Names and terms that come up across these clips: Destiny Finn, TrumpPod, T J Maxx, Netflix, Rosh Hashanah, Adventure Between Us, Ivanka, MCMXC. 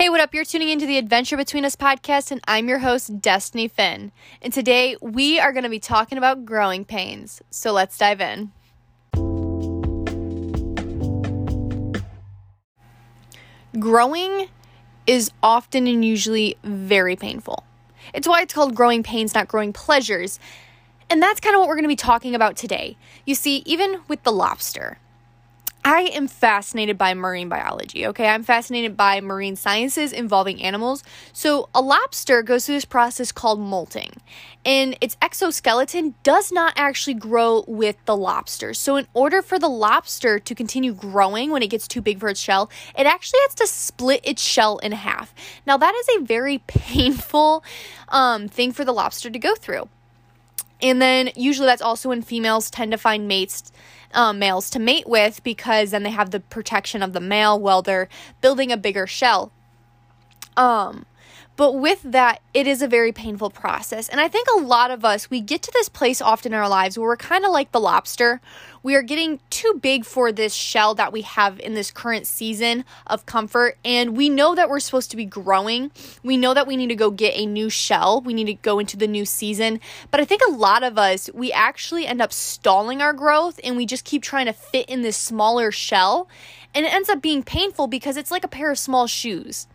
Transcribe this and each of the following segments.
Hey, what up? You're tuning into the Adventure Between Us podcast, and I'm your host, Destiny Finn. And today, we are going to be talking about growing pains. So let's dive in. Growing is often and usually very painful. It's why it's called growing pains, not growing pleasures. And that's kind of what we're going to be talking about today. You see, even with the lobster, I am fascinated by marine biology, okay? I'm fascinated by marine sciences involving animals. So a lobster goes through this process called molting, and its exoskeleton does not actually grow with the lobster. So in order for the lobster to continue growing when it gets too big for its shell, it actually has to split its shell in half. Now, that is a very painful thing for the lobster to go through. And then usually that's also when females tend to find mates, males to mate with, because then they have the protection of the male while they're building a bigger shell. But with that, it is a very painful process. And I think a lot of us, we get to this place often in our lives where we're kind of like the lobster. We are getting too big for this shell that we have in this current season of comfort. And we know that we're supposed to be growing. We know that we need to go get a new shell. We need to go into the new season. But I think a lot of us, we actually end up stalling our growth, and we just keep trying to fit in this smaller shell. And it ends up being painful because it's like a pair of small shoes.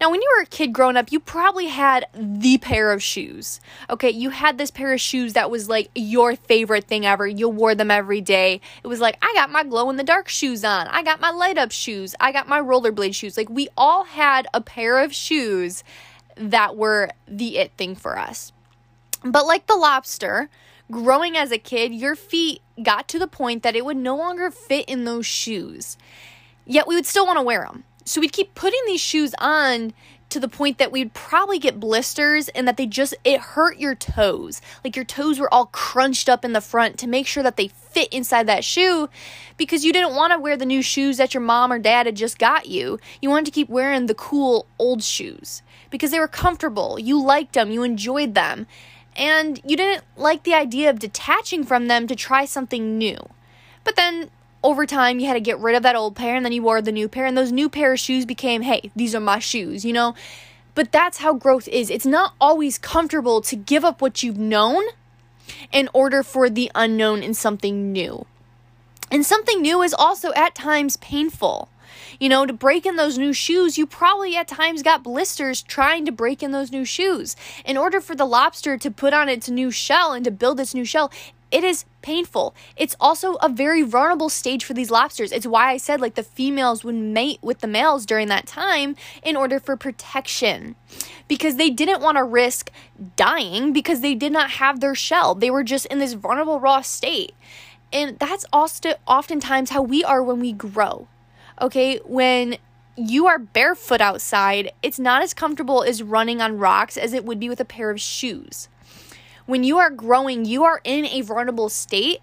Now, when you were a kid growing up, you probably had the pair of shoes, okay? You had this pair of shoes that was like your favorite thing ever. You wore them every day. It was like, I got my glow-in-the-dark shoes on. I got my light-up shoes. I got my rollerblade shoes. Like, we all had a pair of shoes that were the it thing for us. But like the lobster, growing as a kid, your feet got to the point that it would no longer fit in those shoes, yet we would still want to wear them. So we'd keep putting these shoes on to the point that we'd probably get blisters, and that it hurt your toes. Like, your toes were all crunched up in the front to make sure that they fit inside that shoe, because you didn't want to wear the new shoes that your mom or dad had just got you. You wanted to keep wearing the cool old shoes because they were comfortable. You liked them. You enjoyed them. And you didn't like the idea of detaching from them to try something new. But then over time, you had to get rid of that old pair, and then you wore the new pair, and those new pair of shoes became, hey, these are my shoes, you know? But that's how growth is. It's not always comfortable to give up what you've known in order for the unknown in something new. And something new is also at times painful. You know, to break in those new shoes, you probably at times got blisters trying to break in those new shoes. In order for the lobster to put on its new shell and to build its new shell, it is painful. It's also a very vulnerable stage for these lobsters. It's why I said, like, the females would mate with the males during that time in order for protection, because they didn't want to risk dying because they did not have their shell. They were just in this vulnerable, raw state. And that's also oftentimes how we are when we grow. Okay, when you are barefoot outside, it's not as comfortable as running on rocks as it would be with a pair of shoes. When you are growing, you are in a vulnerable state.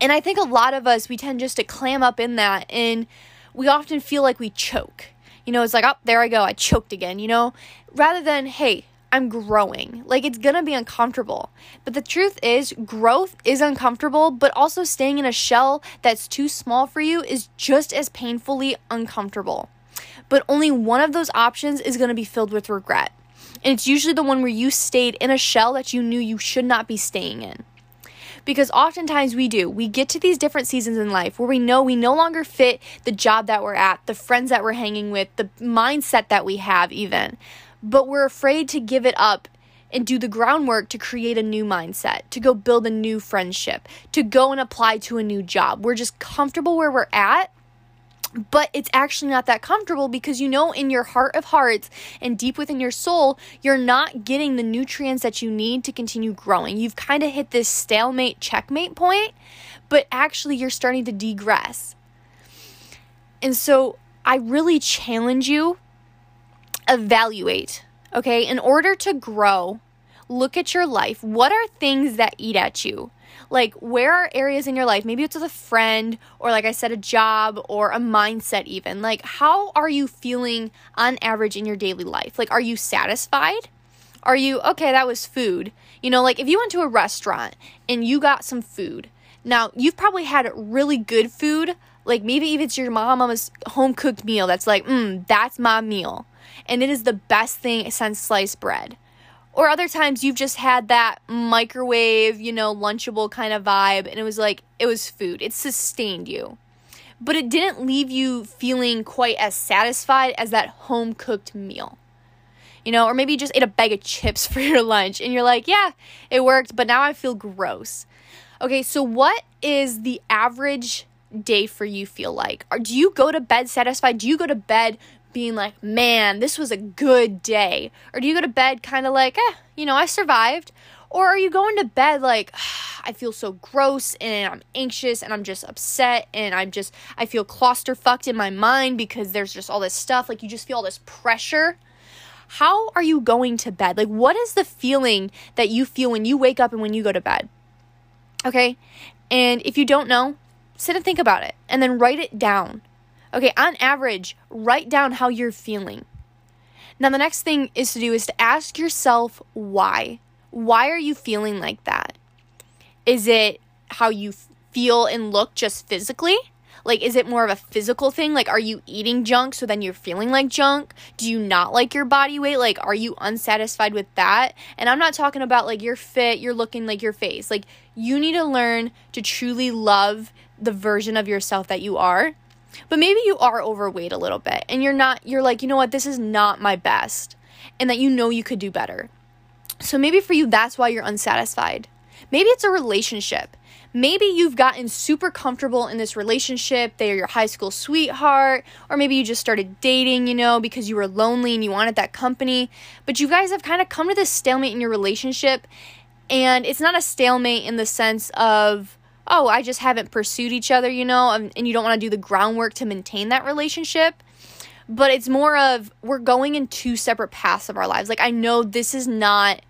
And I think a lot of us, we tend just to clam up in that. And we often feel like we choke. You know, it's like, oh, there I go. I choked again, you know, rather than, hey, I'm growing. Like, it's going to be uncomfortable. But the truth is, growth is uncomfortable, but also staying in a shell that's too small for you is just as painfully uncomfortable. But only one of those options is going to be filled with regret. And it's usually the one where you stayed in a shell that you knew you should not be staying in. Because oftentimes we do. We get to these different seasons in life where we know we no longer fit the job that we're at, the friends that we're hanging with, the mindset that we have even. But we're afraid to give it up and do the groundwork to create a new mindset, to go build a new friendship, to go and apply to a new job. We're just comfortable where we're at. But it's actually not that comfortable, because you know in your heart of hearts and deep within your soul, you're not getting the nutrients that you need to continue growing. You've kind of hit this stalemate, checkmate point, but actually you're starting to degress. And so I really challenge you, evaluate, okay? In order to grow, look at your life. What are things that eat at you? Like, where are areas in your life? Maybe it's with a friend, or like I said, a job or a mindset even. Like, how are you feeling on average in your daily life? Like, are you satisfied? Are you, okay, that was food. You know, like if you went to a restaurant and you got some food, now you've probably had really good food Like, maybe if it's your mama's home-cooked meal that's like, that's my meal. And it is the best thing since sliced bread. Or other times you've just had that microwave, Lunchable kind of vibe. And it was like, it was food. It sustained you. But it didn't leave you feeling quite as satisfied as that home-cooked meal. Or maybe you just ate a bag of chips for your lunch. And you're like, yeah, it worked, but now I feel gross. Okay, so what is the average day for you feel like? Or do you go to bed satisfied? Do you go to bed being like, man, this was a good day? Or do you go to bed kind of like, I survived? Or are you going to bed like, I feel so gross and I'm anxious and I'm just upset and I feel clusterfucked in my mind because there's just all this stuff. Like, you just feel all this pressure. How are you going to bed? Like, what is the feeling that you feel when you wake up and when you go to bed? Okay? And if you don't know, sit and think about it and then write it down. Okay, on average, write down how you're feeling. Now, the next thing is to do is to ask yourself why. Why are you feeling like that? Is it how you feel and look just physically? Like, is it more of a physical thing? Like, are you eating junk so then you're feeling like junk? Do you not like your body weight? Like, are you unsatisfied with that? And I'm not talking about, like, you're fit, you're looking like your face. Like, you need to learn to truly love the version of yourself that you are. But maybe you are overweight a little bit and you're like, you know what, this is not my best, and that you could do better. So maybe for you, that's why you're unsatisfied. Maybe it's a relationship. Maybe you've gotten super comfortable in this relationship. They are your high school sweetheart, or maybe you just started dating, because you were lonely and you wanted that company. But you guys have kind of come to this stalemate in your relationship, and it's not a stalemate in the sense of, oh, I just haven't pursued each other, and you don't want to do the groundwork to maintain that relationship. But it's more of, we're going in two separate paths of our lives. Like, I know this is not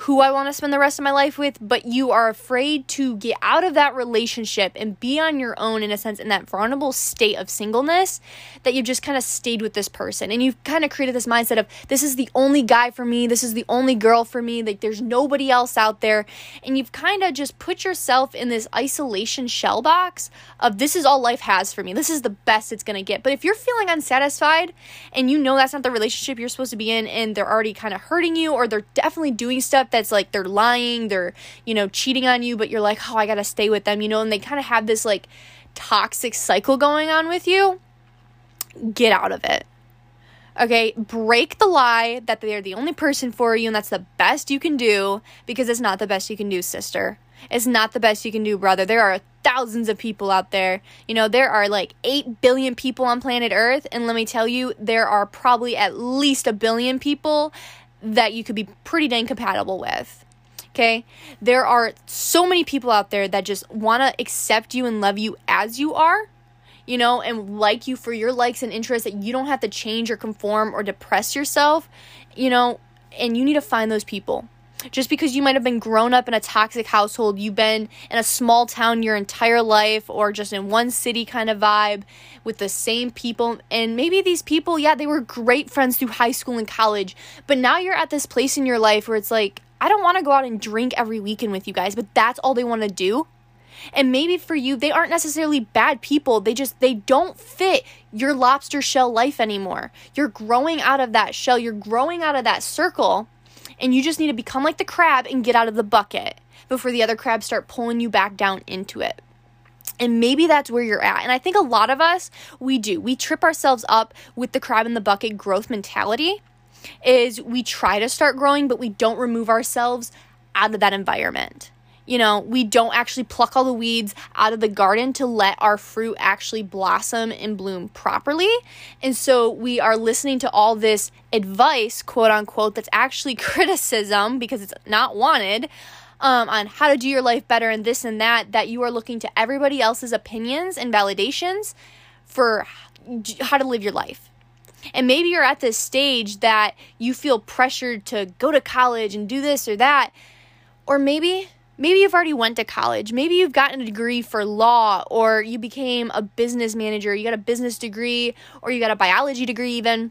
who I want to spend the rest of my life with, but you are afraid to get out of that relationship and be on your own, in a sense, in that vulnerable state of singleness, that you've just kind of stayed with this person. And you've kind of created this mindset of, this is the only guy for me, this is the only girl for me, like there's nobody else out there. And you've kind of just put yourself in this isolation shell box of, this is all life has for me, this is the best it's going to get. But if you're feeling unsatisfied and that's not the relationship you're supposed to be in, and they're already kind of hurting you, or they're definitely doing stuff that's like, they're lying, they're cheating on you, but you're like, oh, I gotta stay with them, and they kind of have this like toxic cycle going on with you, get out of it. Okay, break the lie that they're the only person for you and that's the best you can do, because it's not the best you can do, sister. It's not the best you can do, brother. There are thousands of people out there. There are like 8 billion people on planet Earth, and let me tell you, there are probably at least a billion people that you could be pretty dang compatible with, okay? There are so many people out there that just want to accept you and love you as you are, and like you for your likes and interests, that you don't have to change or conform or depress yourself, and you need to find those people. Just because you might have been grown up in a toxic household, you've been in a small town your entire life, or just in one city kind of vibe with the same people. And maybe these people, they were great friends through high school and college. But now you're at this place in your life where it's like, I don't want to go out and drink every weekend with you guys, but that's all they want to do. And maybe for you, they aren't necessarily bad people. They don't fit your lobster shell life anymore. You're growing out of that shell. You're growing out of that circle. And you just need to become like the crab and get out of the bucket before the other crabs start pulling you back down into it. And maybe that's where you're at. And I think a lot of us, we do. We trip ourselves up with the crab in the bucket growth mentality, is we try to start growing, but we don't remove ourselves out of that environment. We don't actually pluck all the weeds out of the garden to let our fruit actually blossom and bloom properly. And so we are listening to all this advice, quote unquote, that's actually criticism, because it's not wanted, on how to do your life better and this and that, that you are looking to everybody else's opinions and validations for how to live your life. And maybe you're at this stage that you feel pressured to go to college and do this or that, or Maybe you've already went to college. Maybe you've gotten a degree for law, or you became a business manager. You got a business degree, or you got a biology degree even.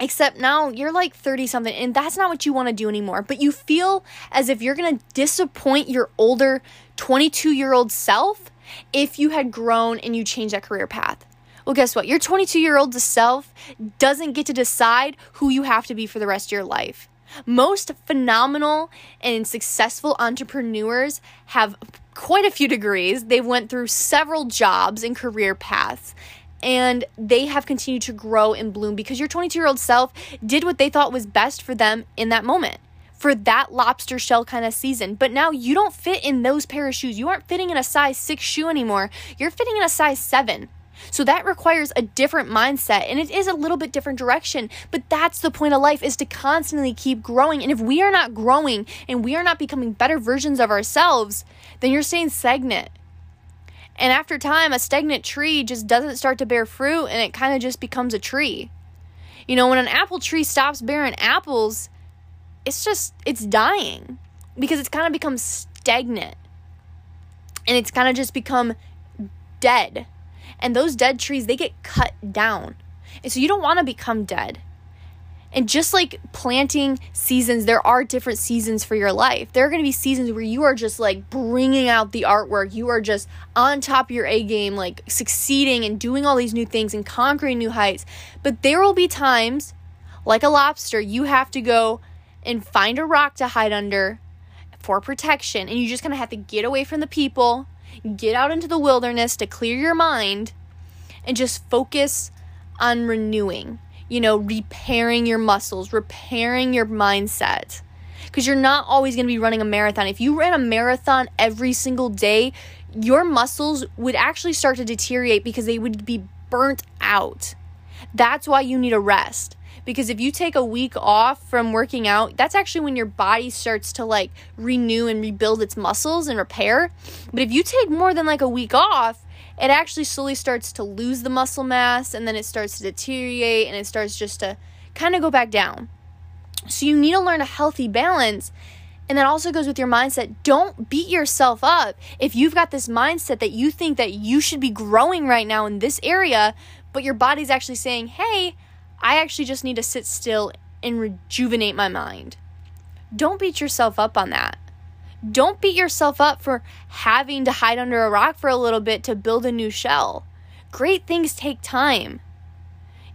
Except now you're like 30-something, and that's not what you want to do anymore. But you feel as if you're going to disappoint your older 22-year-old self if you had grown and you changed that career path? Well, guess what? Your 22-year-old self doesn't get to decide who you have to be for the rest of your life. Most phenomenal and successful entrepreneurs have quite a few degrees. They went through several jobs and career paths, and they have continued to grow and bloom because your 22-year-old self did what they thought was best for them in that moment, for that lobster shell kind of season. But now you don't fit in those pair of shoes. You aren't fitting in a size 6 shoe anymore. You're fitting in a size 7. So that requires a different mindset, and it is a little bit different direction, but that's the point of life, is to constantly keep growing. And if we are not growing and we are not becoming better versions of ourselves, then you're staying stagnant. And after time, a stagnant tree just doesn't start to bear fruit, and it kind of just becomes a tree. You know, when an apple tree stops bearing apples, it's dying because it's kind of become stagnant and it's kind of just become dead. And those dead trees, they get cut down. And so you don't want to become dead. And just like planting seasons, there are different seasons for your life. There are going to be seasons where you are just like bringing out the artwork. You are just on top of your A game, like succeeding and doing all these new things and conquering new heights. But there will be times, like a lobster, you have to go and find a rock to hide under for protection. And you just kind of have to get away from the people, get out into the wilderness to clear your mind and just focus on renewing, you know, repairing your muscles, repairing your mindset. Because you're not always going to be running a marathon. If you ran a marathon every single day, your muscles would actually start to deteriorate because they would be burnt out. That's why you need a rest. Because if you take a week off from working out, that's actually when your body starts to like renew and rebuild its muscles and repair. But if you take more than like a week off, it actually slowly starts to lose the muscle mass, and then it starts to deteriorate, and it starts just to kind of go back down. So you need to learn a healthy balance. And that also goes with your mindset. Don't beat yourself up if you've got this mindset that you think that you should be growing right now in this area, but your body's actually saying, hey, I actually just need to sit still and rejuvenate my mind. Don't beat yourself up on that. Don't beat yourself up for having to hide under a rock for a little bit to build a new shell. Great things take time.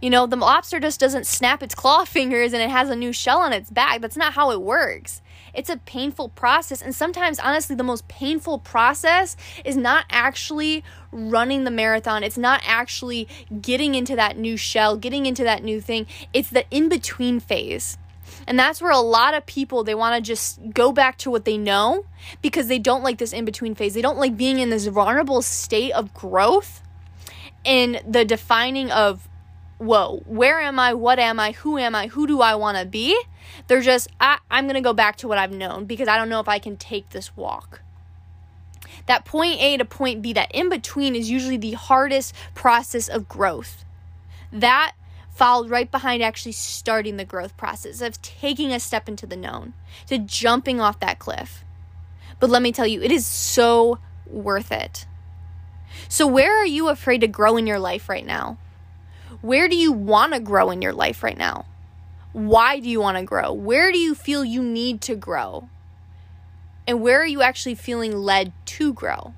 You know, the lobster just doesn't snap its claw fingers and it has a new shell on its back. That's not how it works. It's a painful process. And sometimes, honestly, the most painful process is not actually running the marathon. It's not actually getting into that new shell, getting into that new thing. It's the in-between phase. And that's where a lot of people, they want to just go back to what they know because they don't like this in-between phase. They don't like being in this vulnerable state of growth and the defining of, whoa, where am I? What am? I? Who do I want to be? They're just, I'm going to go back to what I've known because I don't know if I can take this walk. That point A to point B, that in between is usually the hardest process of growth. That followed right behind actually starting the growth process of taking a step into the known, to jumping off that cliff. But let me tell you, it is so worth it. So where are you afraid to grow in your life right now? Where do you want to grow in your life right now? Why do you want to grow? Where do you feel you need to grow? And where are you actually feeling led to grow?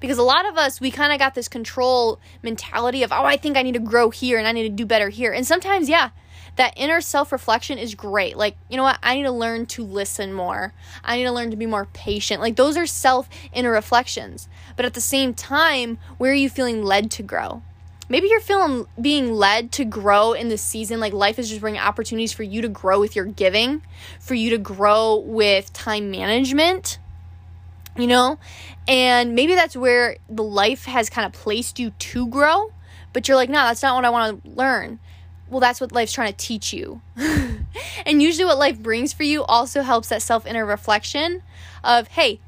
Because a lot of us, we kind of got this control mentality of, oh, I think I need to grow here and I need to do better here. And sometimes, yeah, that inner self-reflection is great. Like, you know what? I need to learn to listen more. I need to learn to be more patient. Like, those are self-inner reflections. But at the same time, where are you feeling led to grow? Maybe you're being led to grow in this season. Like, life is just bringing opportunities for you to grow with your giving, for you to grow with time management, you know? And maybe that's where the life has kind of placed you to grow, but you're like, no, that's not what I want to learn. Well, that's what life's trying to teach you. And usually what life brings for you also helps that self-inner reflection of, hey,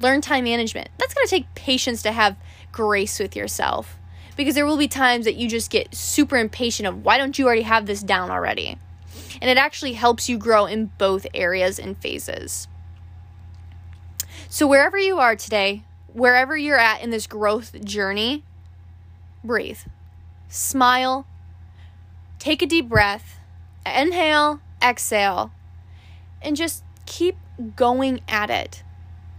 learn time management. That's going to take patience to have grace with yourself. Because there will be times that you just get super impatient of, why don't you already have this down already? And it actually helps you grow in both areas and phases. So wherever you are today, wherever you're at in this growth journey, breathe. Smile. Take a deep breath. Inhale. Exhale. And just keep going at it.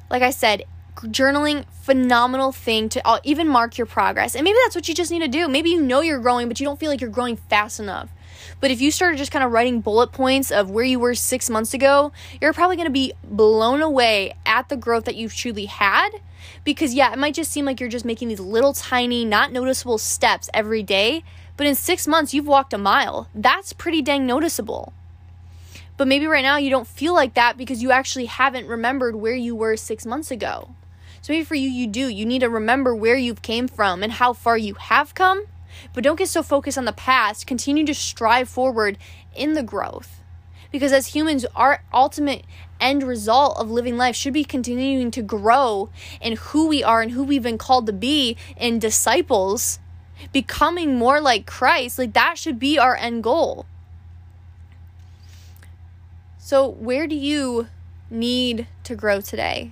Like I said, journaling, phenomenal thing to even mark your progress. And maybe that's what you just need to do. Maybe you know you're growing, but you don't feel like you're growing fast enough. But if you started just kind of writing bullet points of where you were 6 months ago, you're probably going to be blown away at the growth that you've truly had. Because yeah, it might just seem like you're just making these little tiny, not noticeable steps every day. But in 6 months, you've walked a mile. That's pretty dang noticeable. But maybe right now you don't feel like that because you actually haven't remembered where you were 6 months ago. So maybe for you, you do. You need to remember where you've came from and how far you have come. But don't get so focused on the past. Continue to strive forward in the growth. Because as humans, our ultimate end result of living life should be continuing to grow in who we are and who we've been called to be in disciples, becoming more like Christ. Like, that should be our end goal. So where do you need to grow today?